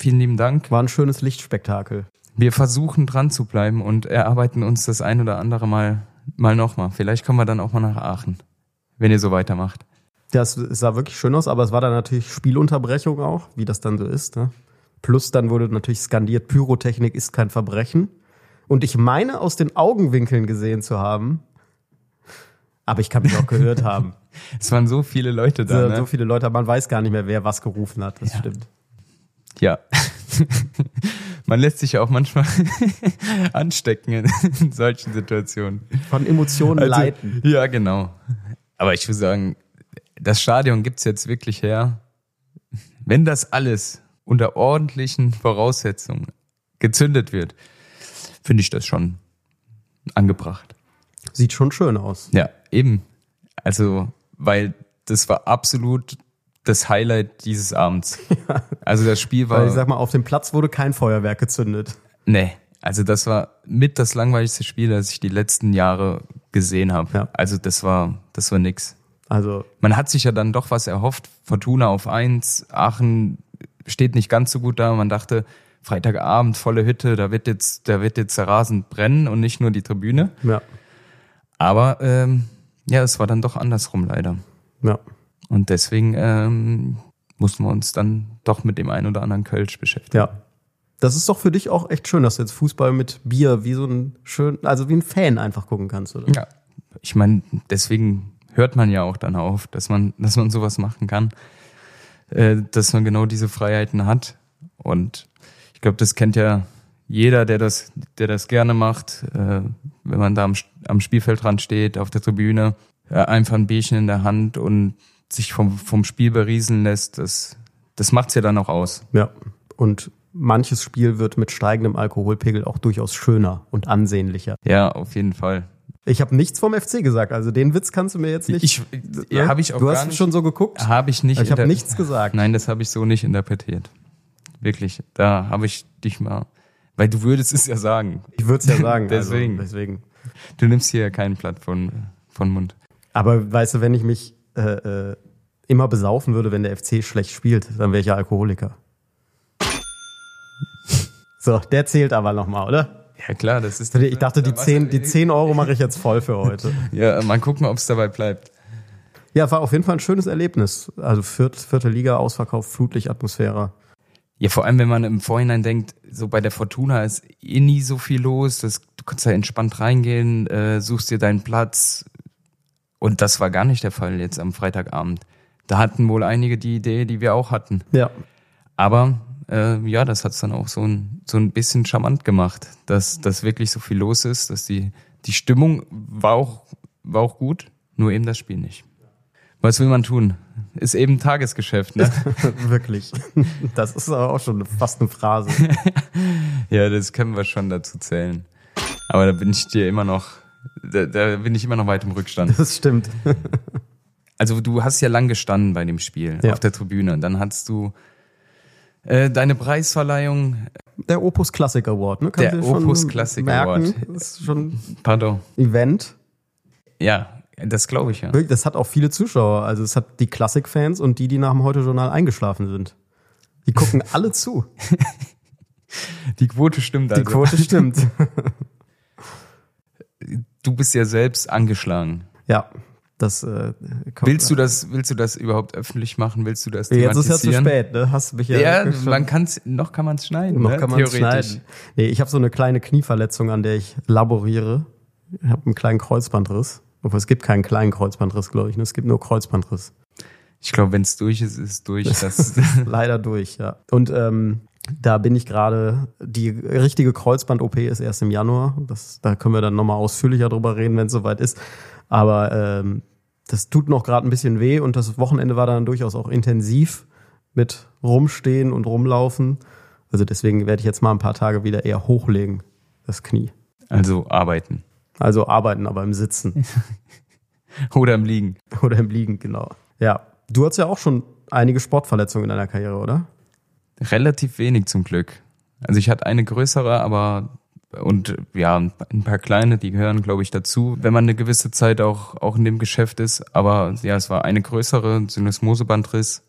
vielen lieben Dank. War ein schönes Lichtspektakel. Wir versuchen dran zu bleiben und erarbeiten uns das ein oder andere Mal, mal nochmal. Vielleicht kommen wir dann auch mal nach Aachen, wenn ihr so weitermacht. Ja, es sah wirklich schön aus, aber es war dann natürlich Spielunterbrechung auch, wie das dann so ist. Ne? Plus dann wurde natürlich skandiert, Pyrotechnik ist kein Verbrechen. Und ich meine, aus den Augenwinkeln gesehen zu haben, aber ich kann mich auch gehört haben. Es waren so viele Leute da. Es waren ne? so viele Leute, aber man weiß gar nicht mehr, wer was gerufen hat. Das ja. stimmt. Ja. Man lässt sich ja auch manchmal anstecken in solchen Situationen. Von Emotionen also, leiten. Ja, genau. Aber ich würde sagen, das Stadion gibt's jetzt wirklich her. Wenn das alles unter ordentlichen Voraussetzungen gezündet wird, finde ich das schon angebracht. Sieht schon schön aus. Ja, eben. Also, weil das war absolut das Highlight dieses Abends. Ja. Also das Spiel war... Weil ich sag mal, auf dem Platz wurde kein Feuerwerk gezündet. Nee, also das war mit das langweiligste Spiel, das ich die letzten Jahre gesehen habe. Ja. Also das war, das war nix. Also man hat sich ja dann doch was erhofft. Fortuna auf eins, Aachen steht nicht ganz so gut da. Man dachte, Freitagabend, volle Hütte, da wird jetzt, da wird jetzt der Rasen brennen und nicht nur die Tribüne. Ja. Aber ähm, ja, es war dann doch andersrum leider. Ja. Und deswegen ähm, mussten wir uns dann doch mit dem einen oder anderen Kölsch beschäftigen. Ja. Das ist doch für dich auch echt schön, dass du jetzt Fußball mit Bier wie so ein schön, also wie ein Fan einfach gucken kannst, oder? Ja. Ich meine, deswegen hört man ja auch dann auf, dass man, dass man sowas machen kann, äh, dass man genau diese Freiheiten hat. Und ich glaube, das kennt ja jeder, der das, der das gerne macht, äh, wenn man da am, am Spielfeldrand steht, auf der Tribüne, äh, einfach ein Bierchen in der Hand und sich vom, vom Spiel berieseln lässt, das, das macht's ja dann auch aus. Ja, und manches Spiel wird mit steigendem Alkoholpegel auch durchaus schöner und ansehnlicher. Ja, auf jeden Fall. Ich habe nichts vom F C gesagt, also den Witz kannst du mir jetzt nicht... Ich, ne? hab ich auch du hast nicht, schon so geguckt? Habe ich nicht. Also ich habe nichts gesagt. Nein, das habe ich so nicht interpretiert. Wirklich, da habe ich dich mal... Weil du würdest es ja sagen. Ich würde es ja sagen. deswegen. Also, deswegen. Du nimmst hier ja keinen Blatt von, von Mund. Aber weißt du, wenn ich mich... Äh, äh, immer besaufen würde, wenn der F C schlecht spielt, dann wäre ich ja Alkoholiker. So, der zählt aber nochmal, oder? Ja klar, das ist... Ich dachte, die zehn, die zehn Euro mache ich jetzt voll für heute. Ja, mal gucken, ob es dabei bleibt. Ja, war auf jeden Fall ein schönes Erlebnis. Also vierte, vierte Liga, Ausverkauf, Flutlichtatmosphäre. Ja, vor allem, wenn man im Vorhinein denkt, so bei der Fortuna ist eh nie so viel los, das, du kannst da entspannt reingehen, äh, suchst dir deinen Platz... Und das war gar nicht der Fall jetzt am Freitagabend. Da hatten wohl einige die Idee, die wir auch hatten. Ja. Aber äh, ja, das hat's dann auch so ein, so ein bisschen charmant gemacht, dass, dass wirklich so viel los ist, dass die, die Stimmung war auch, war auch gut, nur eben das Spiel nicht. Was will man tun? Ist eben Tagesgeschäft, ne? Wirklich. Das ist aber auch schon fast eine Phrase. Ja, das können wir schon dazu zählen. Aber da bin ich dir immer noch... Da, da bin ich immer noch weit im Rückstand. Das stimmt. Also du hast ja lang gestanden bei dem Spiel, ja. auf der Tribüne. Dann hattest du äh, deine Preisverleihung. Der Opus Klassik Award, ne? Kannst der Opus Klassik Award. Das ist schon Pardon. Event. Ja, das glaube ich ja. Das hat auch viele Zuschauer. Also es hat die Klassik-Fans und die, die nach dem Heute-Journal eingeschlafen sind. Die gucken alle zu. Die Quote stimmt also. Die Quote stimmt. Du bist ja selbst angeschlagen. Ja, Das, äh, willst du das, willst du das überhaupt öffentlich machen? Willst du das thematisieren? Jetzt ist ja zu spät, ne? Hast mich ja. Ja, man kann's, noch kann man es schneiden, noch ne? Kann man es schneiden. Nee, ich habe so eine kleine Knieverletzung, an der ich laboriere. Ich habe einen kleinen Kreuzbandriss. Obwohl es gibt keinen kleinen Kreuzbandriss, glaube ich. Ne? Es gibt nur Kreuzbandriss. Ich glaube, wenn es durch ist, ist durch. Das leider durch, ja. Und ähm, da bin ich gerade, die richtige Kreuzband-O P ist erst im Januar. Das, da können wir dann nochmal ausführlicher drüber reden, wenn es soweit ist. Aber ähm, das tut noch gerade ein bisschen weh und das Wochenende war dann durchaus auch intensiv mit Rumstehen und Rumlaufen. Also deswegen werde ich jetzt mal ein paar Tage wieder eher hochlegen, das Knie. Also arbeiten. Also arbeiten, aber im Sitzen. Oder im Liegen. Oder im Liegen, genau. Ja, du hattest ja auch schon einige Sportverletzungen in deiner Karriere, oder? Relativ wenig zum Glück. Also ich hatte eine größere, aber... Und ja, ein paar kleine, die gehören, glaube ich, dazu, wenn man eine gewisse Zeit auch auch in dem Geschäft ist. Aber ja, es war eine größere, Syndesmosebandriss.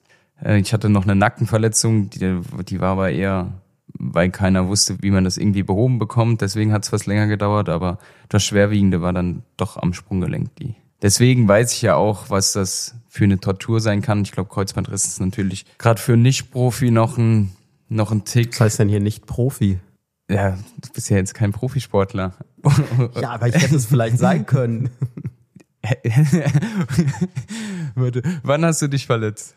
Ich hatte noch eine Nackenverletzung, die, die war aber eher, weil keiner wusste, wie man das irgendwie behoben bekommt. Deswegen hat es was länger gedauert, aber das Schwerwiegende war dann doch am Sprunggelenk. Die. Deswegen weiß ich ja auch, was das für eine Tortur sein kann. Ich glaube, Kreuzbandriss ist natürlich gerade für Nicht-Profi noch ein, noch ein Tick. Was heißt denn hier Nicht-Profi? Ja, du bist ja jetzt kein Profisportler. Ja, aber ich hätte es vielleicht sein können. Wann hast du dich verletzt?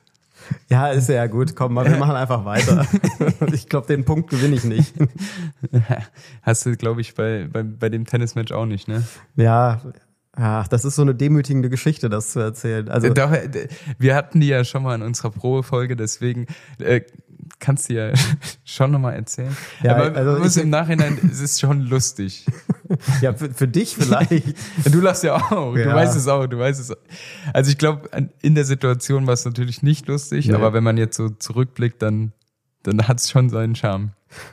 Ja, ist ja gut. Komm mal, wir machen einfach weiter. Ich glaube, den Punkt gewinne ich nicht. Hast du, glaube ich, bei, bei, bei dem Tennismatch auch nicht, ne? Ja, ach, das ist so eine demütigende Geschichte, das zu erzählen. Also Doch, wir hatten die ja schon mal in unserer Probefolge, deswegen... Äh, Kannst du ja schon nochmal erzählen. Ja, aber also ich, im Nachhinein ist es schon lustig. Ja, für, für dich vielleicht. Du lachst ja auch. Ja. Du weißt es auch. Du weißt es auch. Also ich glaube, in der Situation war es natürlich nicht lustig, nee. Aber wenn man jetzt so zurückblickt, dann, dann hat es schon seinen Charme.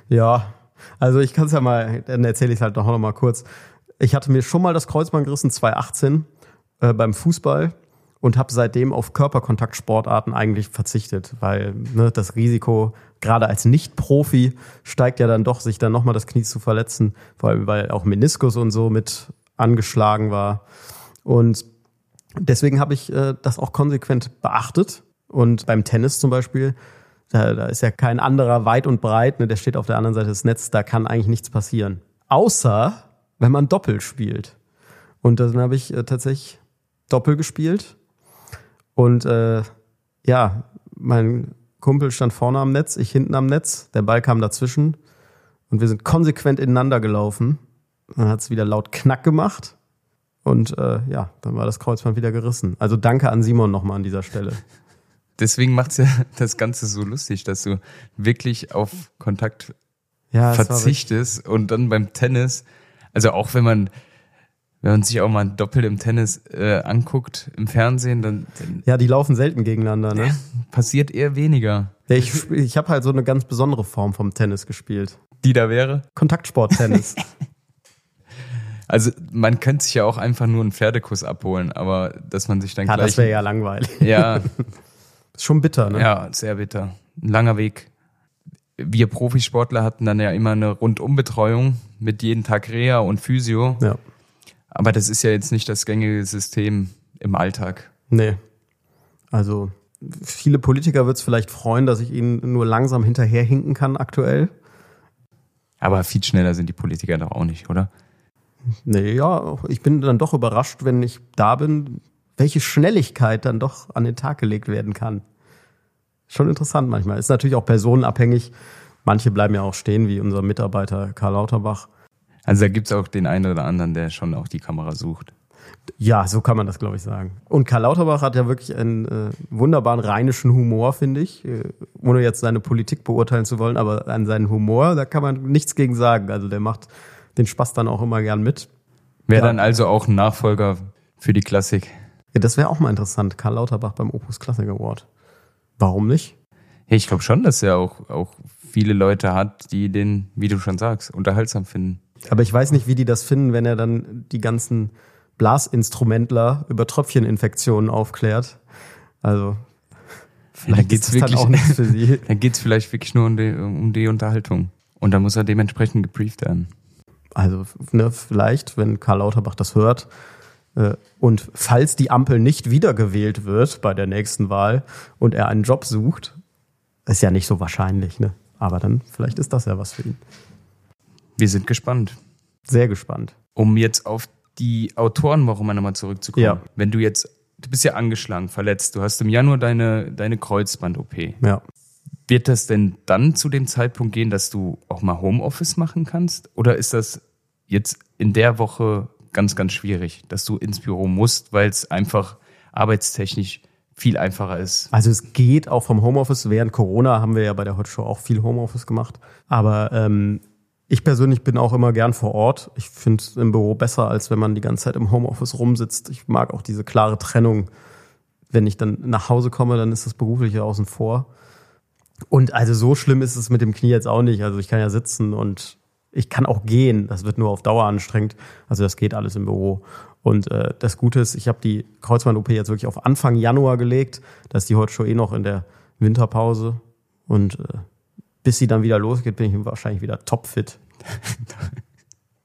Ja, also ich kann es ja mal, dann erzähle ich es halt noch, noch mal kurz. Ich hatte mir schon mal das Kreuzband gerissen, zwanzig achtzehn, äh, beim Fußball. Und habe seitdem auf Körperkontaktsportarten eigentlich verzichtet, weil ne, das Risiko, gerade als Nicht-Profi, steigt ja dann doch, sich dann nochmal das Knie zu verletzen, vor allem weil auch Meniskus und so mit angeschlagen war. Und deswegen habe ich äh, das auch konsequent beachtet. Und beim Tennis zum Beispiel, da, da ist ja kein anderer weit und breit, ne, der steht auf der anderen Seite des Netzes, da kann eigentlich nichts passieren. Außer, wenn man Doppel spielt. Und dann habe ich äh, tatsächlich Doppel gespielt. Und äh, ja, mein Kumpel stand vorne am Netz, ich hinten am Netz. Der Ball kam dazwischen und wir sind konsequent ineinander gelaufen. Dann hat es wieder laut Knack gemacht und äh, ja, dann war das Kreuzband wieder gerissen. Also danke an Simon nochmal an dieser Stelle. Deswegen macht es ja das Ganze so lustig, dass du wirklich auf Kontakt ja, verzichtest und dann beim Tennis, also auch wenn man... Wenn man sich auch mal ein Doppel im Tennis äh, anguckt, im Fernsehen, dann, dann... Ja, die laufen selten gegeneinander, ne? Ja, passiert eher weniger. Ja, ich ich habe halt so eine ganz besondere Form vom Tennis gespielt. Die da wäre? Kontaktsport-Tennis. Also man könnte sich ja auch einfach nur einen Pferdekuss abholen, aber dass man sich dann ja, gleich... Ja, das wäre ja langweilig. Ja. Ist schon bitter, ne? Ja, sehr bitter. Ein langer Weg. Wir Profisportler hatten dann ja immer eine Rundumbetreuung mit jeden Tag Reha und Physio. Ja. Aber das ist ja jetzt nicht das gängige System im Alltag. Nee. Also viele Politiker wird es vielleicht freuen, dass ich ihnen nur langsam hinterherhinken kann aktuell. Aber viel schneller sind die Politiker doch auch nicht, oder? Nee, ja, ich bin dann doch überrascht, wenn ich da bin, welche Schnelligkeit dann doch an den Tag gelegt werden kann. Schon interessant manchmal. Ist natürlich auch personenabhängig. Manche bleiben ja auch stehen, wie unser Mitarbeiter Karl Lauterbach. Also da gibt es auch den einen oder anderen, der schon auch die Kamera sucht. Ja, so kann man das, glaube ich, sagen. Und Karl Lauterbach hat ja wirklich einen äh, wunderbaren rheinischen Humor, finde ich. Äh, ohne jetzt seine Politik beurteilen zu wollen, aber an seinen Humor, da kann man nichts gegen sagen. Also der macht den Spaß dann auch immer gern mit. Wäre ja dann also auch ein Nachfolger für die Klassik. Ja, das wäre auch mal interessant. Karl Lauterbach beim Opus Klassik Award. Warum nicht? Hey, ich glaube schon, dass er auch, auch viele Leute hat, die den, wie du schon sagst, unterhaltsam finden. Aber ich weiß nicht, wie die das finden, wenn er dann die ganzen Blasinstrumentler über Tröpfcheninfektionen aufklärt. Also vielleicht ja, geht's ist das wirklich, dann auch nichts für sie. Dann geht es vielleicht wirklich nur um die, um die Unterhaltung. Und dann muss er dementsprechend gebrieft werden. Also ne, vielleicht, wenn Karl Lauterbach das hört, Und falls die Ampel nicht wiedergewählt wird bei der nächsten Wahl und er einen Job sucht, ist ja nicht so wahrscheinlich, ne? Aber dann vielleicht ist das ja was für ihn. Wir sind gespannt. Sehr gespannt. Um jetzt auf die Autorenwoche mal nochmal zurückzukommen. Ja. Wenn du jetzt, du bist ja angeschlagen, verletzt, du hast im Januar deine, deine Kreuzband-O P. Ja. Wird das denn dann zu dem Zeitpunkt gehen, dass du auch mal Homeoffice machen kannst? Oder ist das jetzt in der Woche ganz, ganz schwierig, dass du ins Büro musst, weil es einfach arbeitstechnisch viel einfacher ist? Also es geht auch vom Homeoffice. Während Corona haben wir ja bei der Heute-Show auch viel Homeoffice gemacht. Aber ähm, ich persönlich bin auch immer gern vor Ort. Ich finde es im Büro besser, als wenn man die ganze Zeit im Homeoffice rumsitzt. Ich mag auch diese klare Trennung. Wenn ich dann nach Hause komme, dann ist das Berufliche außen vor. Und also so schlimm ist es mit dem Knie jetzt auch nicht. Also ich kann ja sitzen und ich kann auch gehen. Das wird nur auf Dauer anstrengend. Also das geht alles im Büro. Und äh, das Gute ist, ich habe die Kreuzband-O P jetzt wirklich auf Anfang Januar gelegt. Da ist die Heute-Show eh noch in der Winterpause. Und äh, bis sie dann wieder losgeht, bin ich wahrscheinlich wieder topfit.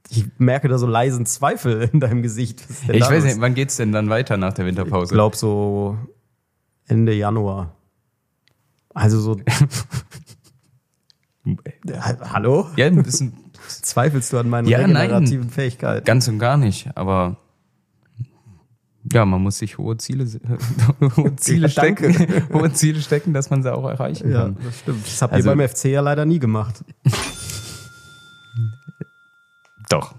Ich merke da so leisen Zweifel in deinem Gesicht. Ich weiß nicht, wann geht's denn dann weiter nach der Winterpause? Ich glaube so Ende Januar. Also so... Hallo? Ja, ein bisschen... Zweifelst du an meinen ja, regenerativen nein, Fähigkeiten? Ganz und gar nicht, aber ja, man muss sich hohe Ziele, hohe Ziele stecken, hohe Ziele stecken, dass man sie auch erreichen ja, kann. Ja, das stimmt. Das habt also, ihr beim F C ja leider nie gemacht. Doch.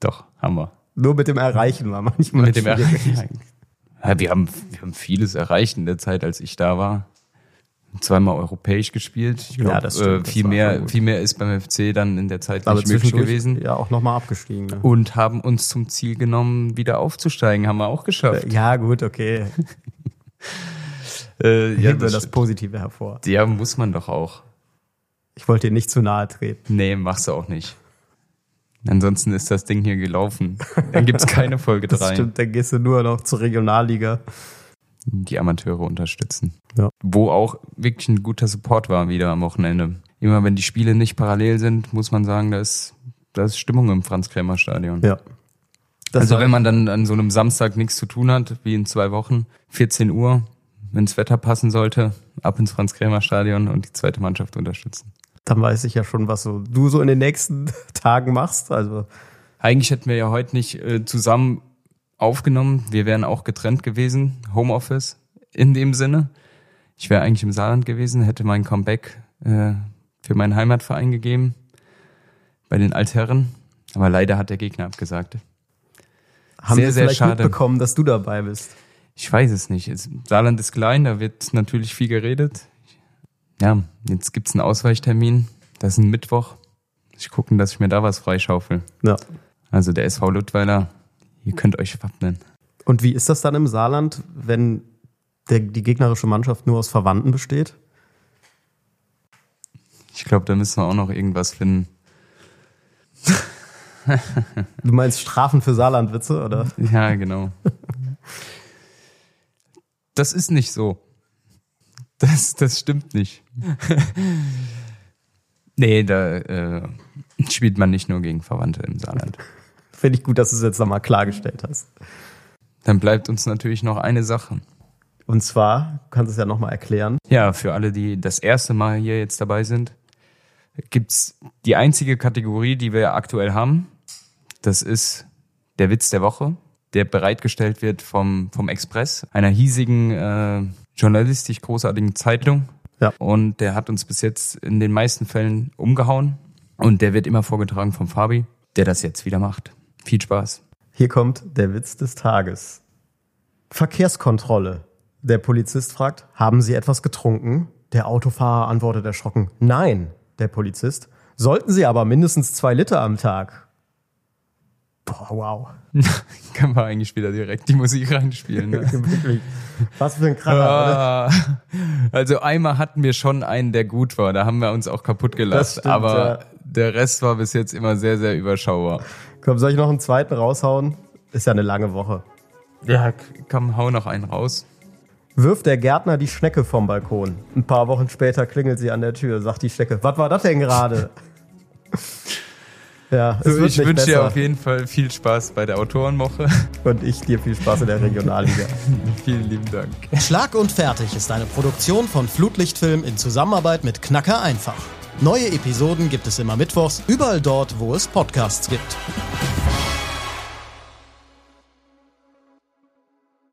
Doch, haben wir. Nur mit dem Erreichen war manchmal mit dem Erreichen. Ja, wir, haben, wir haben vieles erreicht in der Zeit, als ich da war. Zweimal europäisch gespielt. Ich glaube, ja, äh, viel, mehr, viel mehr ist beim F C dann in der Zeit aber nicht möglich gewesen. Ja, auch nochmal abgestiegen. Ne? Und haben uns zum Ziel genommen, wieder aufzusteigen. Haben wir auch geschafft. Ja, gut, okay. äh, ja, das, das Positive hervor. Ja, muss man doch auch. Ich wollte dir nicht zu nahe treten. Nee, machst du auch nicht. Ansonsten ist das Ding hier gelaufen. Dann gibt es keine Folge drei. Das stimmt, dann gehst du nur noch zur Regionalliga. Die Amateure unterstützen. Ja. Wo auch wirklich ein guter Support war wieder am Wochenende. Immer wenn die Spiele nicht parallel sind, muss man sagen, da ist, da ist Stimmung im Franz-Krämer-Stadion. Ja. Das also wenn man dann an so einem Samstag nichts zu tun hat, wie in zwei Wochen, vierzehn Uhr, wenn das Wetter passen sollte, ab ins Franz-Krämer-Stadion und die zweite Mannschaft unterstützen. Dann weiß ich ja schon, was so du so in den nächsten Tagen machst. Also eigentlich hätten wir ja heute nicht äh, zusammen aufgenommen. Wir wären auch getrennt gewesen. Homeoffice in dem Sinne. Ich wäre eigentlich im Saarland gewesen, hätte mein Comeback äh, für meinen Heimatverein gegeben. Bei den Altherren. Aber leider hat der Gegner abgesagt. Haben sehr, Sie sehr vielleicht schade. Mitbekommen, dass du dabei bist? Ich weiß es nicht. Saarland ist klein, da wird natürlich viel geredet. Ja, jetzt gibt es einen Ausweichtermin. Das ist ein Mittwoch. Ich gucke, dass ich mir da was freischaufel. Ja. Also der S V Ludweiler, ihr könnt euch wappnen. Und wie ist das dann im Saarland, wenn der, die gegnerische Mannschaft nur aus Verwandten besteht? Ich glaube, da müssen wir auch noch irgendwas finden. Du meinst Strafen für Saarlandwitze, oder? Ja, genau. Das ist nicht so. Das, das stimmt nicht. Nee, da äh, spielt man nicht nur gegen Verwandte im Saarland. Finde ich gut, dass du es jetzt nochmal klargestellt hast. Dann bleibt uns natürlich noch eine Sache. Und zwar, du kannst es ja nochmal erklären. Ja, für alle, die das erste Mal hier jetzt dabei sind, gibt es die einzige Kategorie, die wir aktuell haben. Das ist der Witz der Woche, der bereitgestellt wird vom, vom Express, einer hiesigen, äh, journalistisch großartigen Zeitung. Ja. Und der hat uns bis jetzt in den meisten Fällen umgehauen. Und der wird immer vorgetragen vom Fabi, der das jetzt wieder macht. Viel Spaß. Hier kommt der Witz des Tages. Verkehrskontrolle. Der Polizist fragt, haben Sie etwas getrunken? Der Autofahrer antwortet erschrocken, nein. Der Polizist, sollten Sie aber mindestens zwei Liter am Tag. Boah, wow. Kann man eigentlich wieder direkt die Musik reinspielen. Ne? Wirklich. Was für ein Kracher, uh, oder? Also einmal hatten wir schon einen, der gut war. Da haben wir uns auch kaputt gelassen. Stimmt, aber ja. Der Rest war bis jetzt immer sehr, sehr überschaubar. Komm, soll ich noch einen zweiten raushauen? Ist ja eine lange Woche. Ja, komm, hau noch einen raus. Wirft der Gärtner die Schnecke vom Balkon. Ein paar Wochen später klingelt sie an der Tür, sagt die Schnecke, was war das denn gerade? Ja, es so, wird ich nicht wünsche besser. Dir auf jeden Fall viel Spaß bei der Autorenwoche. Und ich dir viel Spaß in der Regionalliga. Vielen lieben Dank. Schlag und Fertig ist eine Produktion von Flutlichtfilm in Zusammenarbeit mit Knacker Einfach. Neue Episoden gibt es immer mittwochs, überall dort, wo es Podcasts gibt.